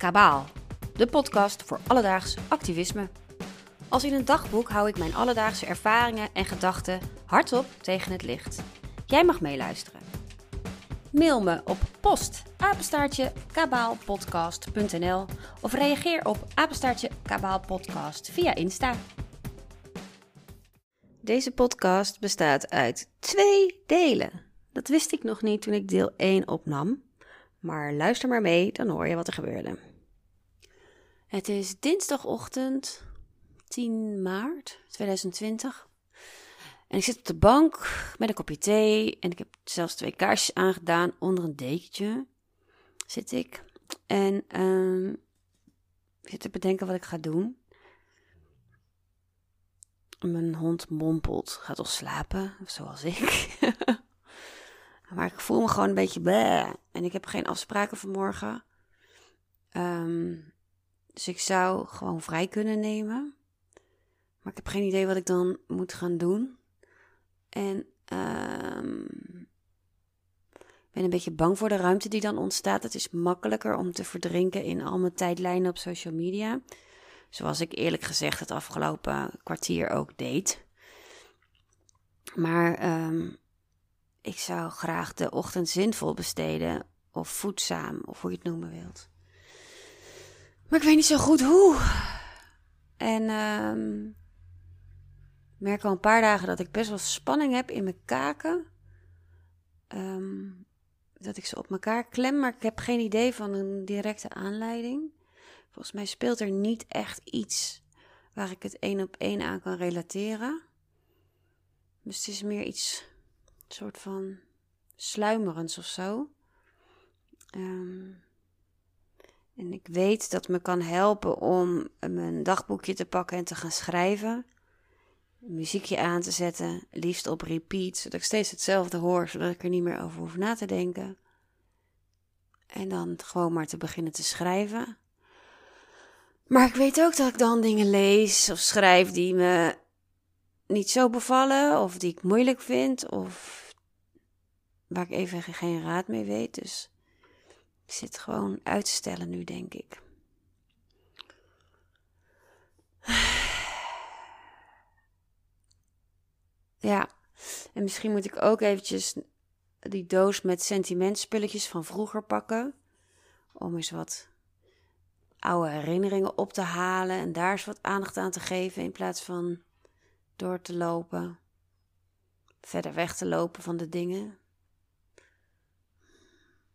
Kabaal, de podcast voor alledaags activisme. Als in een dagboek hou ik mijn alledaagse ervaringen en gedachten hardop tegen het licht. Jij mag meeluisteren. Mail me op post@kabaalpodcast.nl of reageer op @kabaalpodcast via Insta. Deze podcast bestaat uit 2 delen. Dat wist ik nog niet toen ik deel 1 opnam. Maar luister maar mee, dan hoor je wat er gebeurde. Het is dinsdagochtend 10 maart 2020. En ik zit op de bank met een kopje thee. En ik heb zelfs 2 kaarsjes aangedaan. Onder een dekentje zit ik. En ik zit te bedenken wat ik ga doen. Mijn hond mompelt. Gaat al slapen, zoals ik. Maar ik voel me gewoon een beetje bleh. En ik heb geen afspraken vanmorgen. Dus ik zou gewoon vrij kunnen nemen. Maar ik heb geen idee wat ik dan moet gaan doen. En ik ben een beetje bang voor de ruimte die dan ontstaat. Het is makkelijker om te verdrinken in al mijn tijdlijnen op social media. Zoals ik eerlijk gezegd het afgelopen kwartier ook deed. Maar ik zou graag de ochtend zinvol besteden. Of voedzaam, of hoe je het noemen wilt. Maar ik weet niet zo goed hoe. En ik merk al een paar dagen dat ik best wel spanning heb in mijn kaken. Dat ik ze op elkaar klem, maar ik heb geen idee van een directe aanleiding. Volgens mij speelt er niet echt iets waar ik het 1 op 1 aan kan relateren. Dus het is meer iets, een soort van sluimerends of zo. En ik weet dat het me kan helpen om mijn dagboekje te pakken en te gaan schrijven. Een muziekje aan te zetten, liefst op repeat, zodat ik steeds hetzelfde hoor, zodat ik er niet meer over hoef na te denken. En dan gewoon maar te beginnen te schrijven. Maar ik weet ook dat ik dan dingen lees of schrijf die me niet zo bevallen, of die ik moeilijk vind, of waar ik even geen raad mee weet. Dus ik zit gewoon uit te stellen nu, denk ik. Ja, en misschien moet ik ook eventjes die doos met sentimentspulletjes van vroeger pakken. Om eens wat oude herinneringen op te halen en daar eens wat aandacht aan te geven in plaats van door te lopen. Verder weg te lopen van de dingen.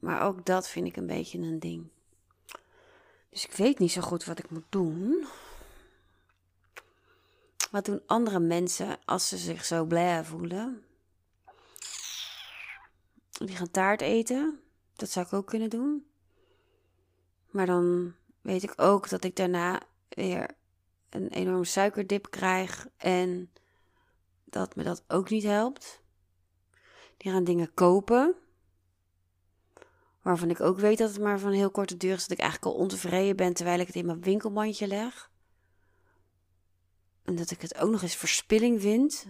Maar ook dat vind ik een beetje een ding. Dus ik weet niet zo goed wat ik moet doen. Wat doen andere mensen als ze zich zo blij voelen? Die gaan taart eten. Dat zou ik ook kunnen doen. Maar dan weet ik ook dat ik daarna weer een enorme suikerdip krijg. En dat me dat ook niet helpt. Die gaan dingen kopen. Waarvan ik ook weet dat het maar van heel korte duur is. Dat ik eigenlijk al ontevreden ben terwijl ik het in mijn winkelmandje leg. En dat ik het ook nog eens verspilling vind.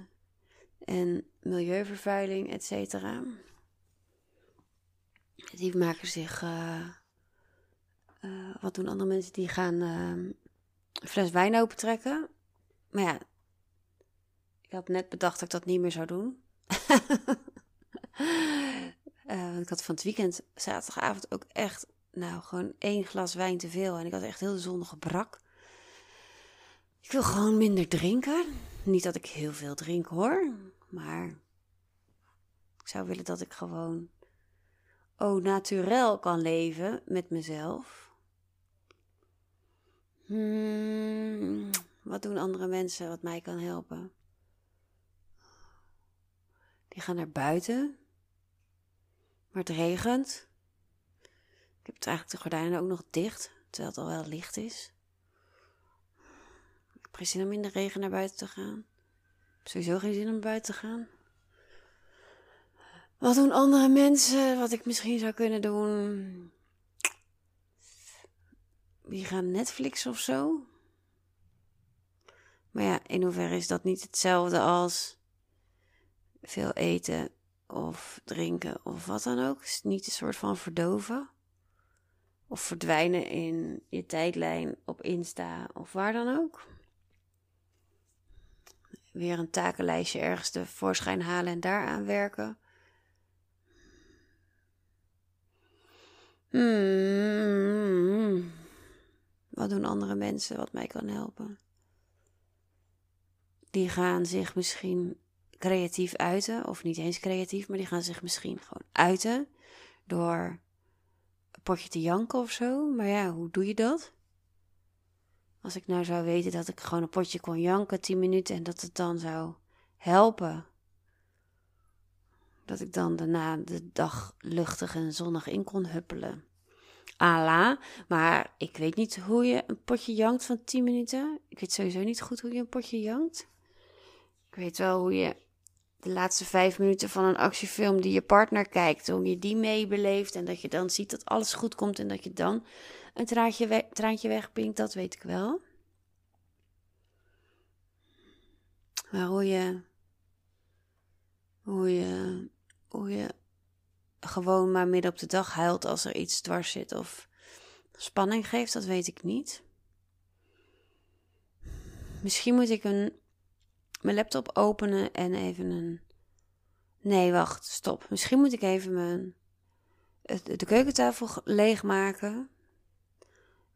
En milieuvervuiling, et cetera. Die maken zich... wat doen andere mensen? Die gaan een fles wijn opentrekken. Maar ja, ik had net bedacht dat ik dat niet meer zou doen. Ik had van het weekend zaterdagavond ook echt, gewoon 1 glas wijn te veel. En ik had echt heel de zondag brak. Ik wil gewoon minder drinken. Niet dat ik heel veel drink hoor. Maar ik zou willen dat ik gewoon naturel kan leven met mezelf. Wat doen andere mensen wat mij kan helpen? Die gaan naar buiten. Maar het regent. Ik heb eigenlijk de gordijnen ook nog dicht. Terwijl het al wel licht is. Ik heb geen zin om in de regen naar buiten te gaan. Ik heb sowieso geen zin om buiten te gaan. Wat doen andere mensen? Wat ik misschien zou kunnen doen. Die gaan Netflix of zo. Maar ja, in hoeverre is dat niet hetzelfde als veel eten of drinken of wat dan ook. Het is niet een soort van verdoven. Of verdwijnen in je tijdlijn op Insta of waar dan ook. Weer een takenlijstje ergens tevoorschijn halen en daaraan werken. Wat doen andere mensen wat mij kan helpen? Die gaan zich misschien creatief uiten. Of niet eens creatief, maar die gaan zich misschien gewoon uiten. Door een potje te janken of zo. Maar ja, hoe doe je dat? Als ik nou zou weten dat ik gewoon een potje kon janken 10 minuten. En dat het dan zou helpen. Dat ik dan daarna de dag luchtig en zonnig in kon huppelen. Ala, maar ik weet niet hoe je een potje jankt van 10 minuten. Ik weet sowieso niet goed hoe je een potje jankt. Ik weet wel hoe je de laatste 5 minuten van een actiefilm die je partner kijkt, hoe je die meebeleeft en dat je dan ziet dat alles goed komt en dat je dan een traantje wegpinkt, dat weet ik wel. Maar hoe je gewoon maar midden op de dag huilt als er iets dwars zit of spanning geeft, dat weet ik niet. Misschien moet ik mijn laptop openen en even Nee, wacht, stop. Misschien moet ik even de keukentafel leegmaken.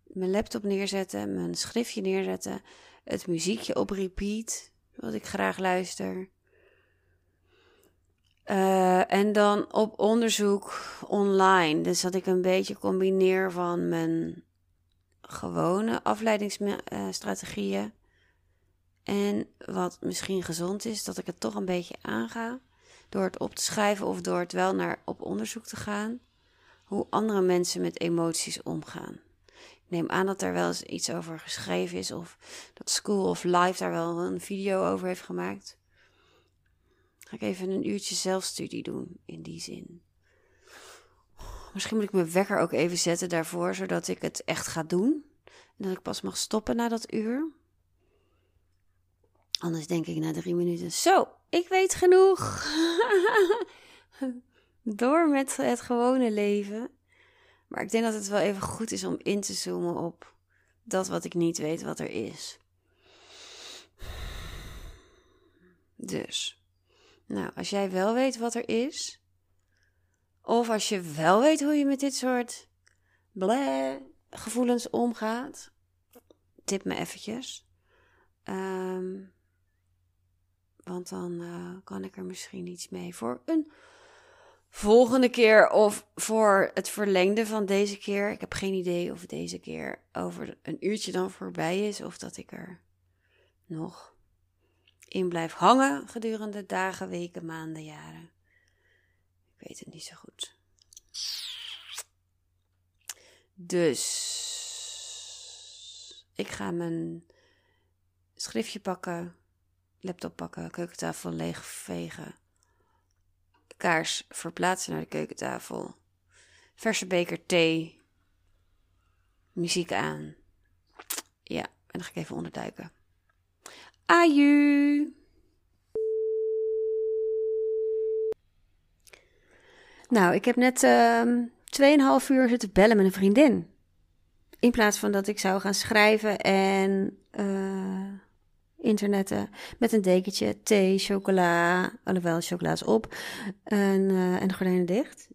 Mijn laptop neerzetten, mijn schriftje neerzetten. Het muziekje op repeat, wat ik graag luister. En dan op onderzoek online. Dus dat ik een beetje combineer van mijn gewone afleidingsstrategieën. En wat misschien gezond is, dat ik het toch een beetje aanga. Door het op te schrijven of door het wel naar op onderzoek te gaan. Hoe andere mensen met emoties omgaan. Ik neem aan dat daar wel eens iets over geschreven is. Of dat School of Life daar wel een video over heeft gemaakt. Ga ik even een uurtje zelfstudie doen, in die zin. Misschien moet ik mijn wekker ook even zetten daarvoor, zodat ik het echt ga doen. En dat ik pas mag stoppen na dat uur. Anders denk ik na 3 minuten, zo, ik weet genoeg. Door met het gewone leven. Maar ik denk dat het wel even goed is om in te zoomen op dat wat ik niet weet wat er is. Dus... Nou, als jij wel weet wat er is, of als je wel weet hoe je met dit soort gevoelens omgaat, tip me eventjes. Want dan kan ik er misschien iets mee voor een volgende keer of voor het verlengde van deze keer. Ik heb geen idee of deze keer over een uurtje dan voorbij is of dat ik er nog in blijf hangen gedurende dagen, weken, maanden, jaren. Ik weet het niet zo goed. Dus ik ga mijn schriftje pakken, laptop pakken, keukentafel leegvegen, kaars verplaatsen naar de keukentafel, verse beker thee, muziek aan. Ja, en dan ga ik even onderduiken. Aju! Nou, ik heb net 2,5 uur zitten bellen met een vriendin. In plaats van dat ik zou gaan schrijven en internetten met een dekentje, thee, chocola, alhoewel chocola is op en de gordijnen dicht.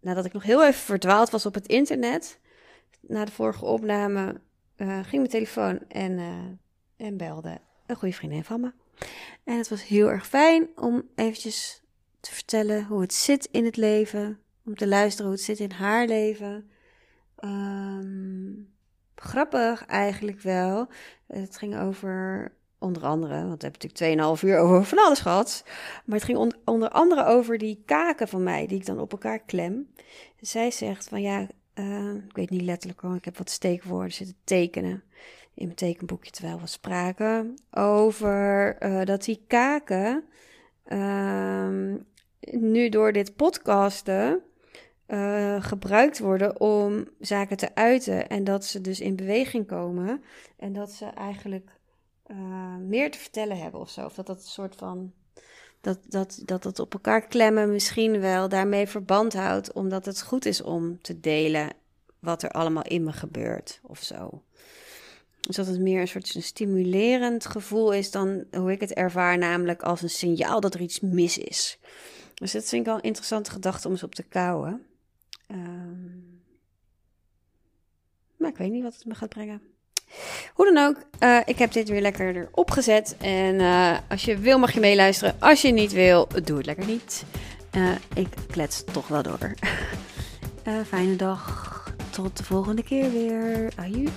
Nadat ik nog heel even verdwaald was op het internet, na de vorige opname... ging mijn telefoon en belde een goede vriendin van me. En het was heel erg fijn om eventjes te vertellen hoe het zit in het leven. Om te luisteren hoe het zit in haar leven. Grappig eigenlijk wel. Het ging over, onder andere, want we hebben natuurlijk 2,5 uur over van alles gehad. Maar het ging onder andere over die kaken van mij, die ik dan op elkaar klem. En zij zegt van ja... ik weet niet letterlijk hoor, ik heb wat steekwoorden zitten tekenen in mijn tekenboekje, terwijl we spraken over dat die kaken nu door dit podcasten gebruikt worden om zaken te uiten en dat ze dus in beweging komen en dat ze eigenlijk meer te vertellen hebben ofzo. Of dat een soort van dat het op elkaar klemmen misschien wel daarmee verband houdt, omdat het goed is om te delen wat er allemaal in me gebeurt of zo. Dus dat het meer een soort stimulerend gevoel is dan hoe ik het ervaar, namelijk als een signaal dat er iets mis is. Dus dat vind ik wel een interessante gedachte om eens op te kauwen. Maar ik weet niet wat het me gaat brengen. Hoe dan ook, ik heb dit weer lekker erop gezet. En als je wil mag je meeluisteren. Als je niet wil, doe het lekker niet. Ik klets toch wel door. Fijne dag. Tot de volgende keer weer. Adieu.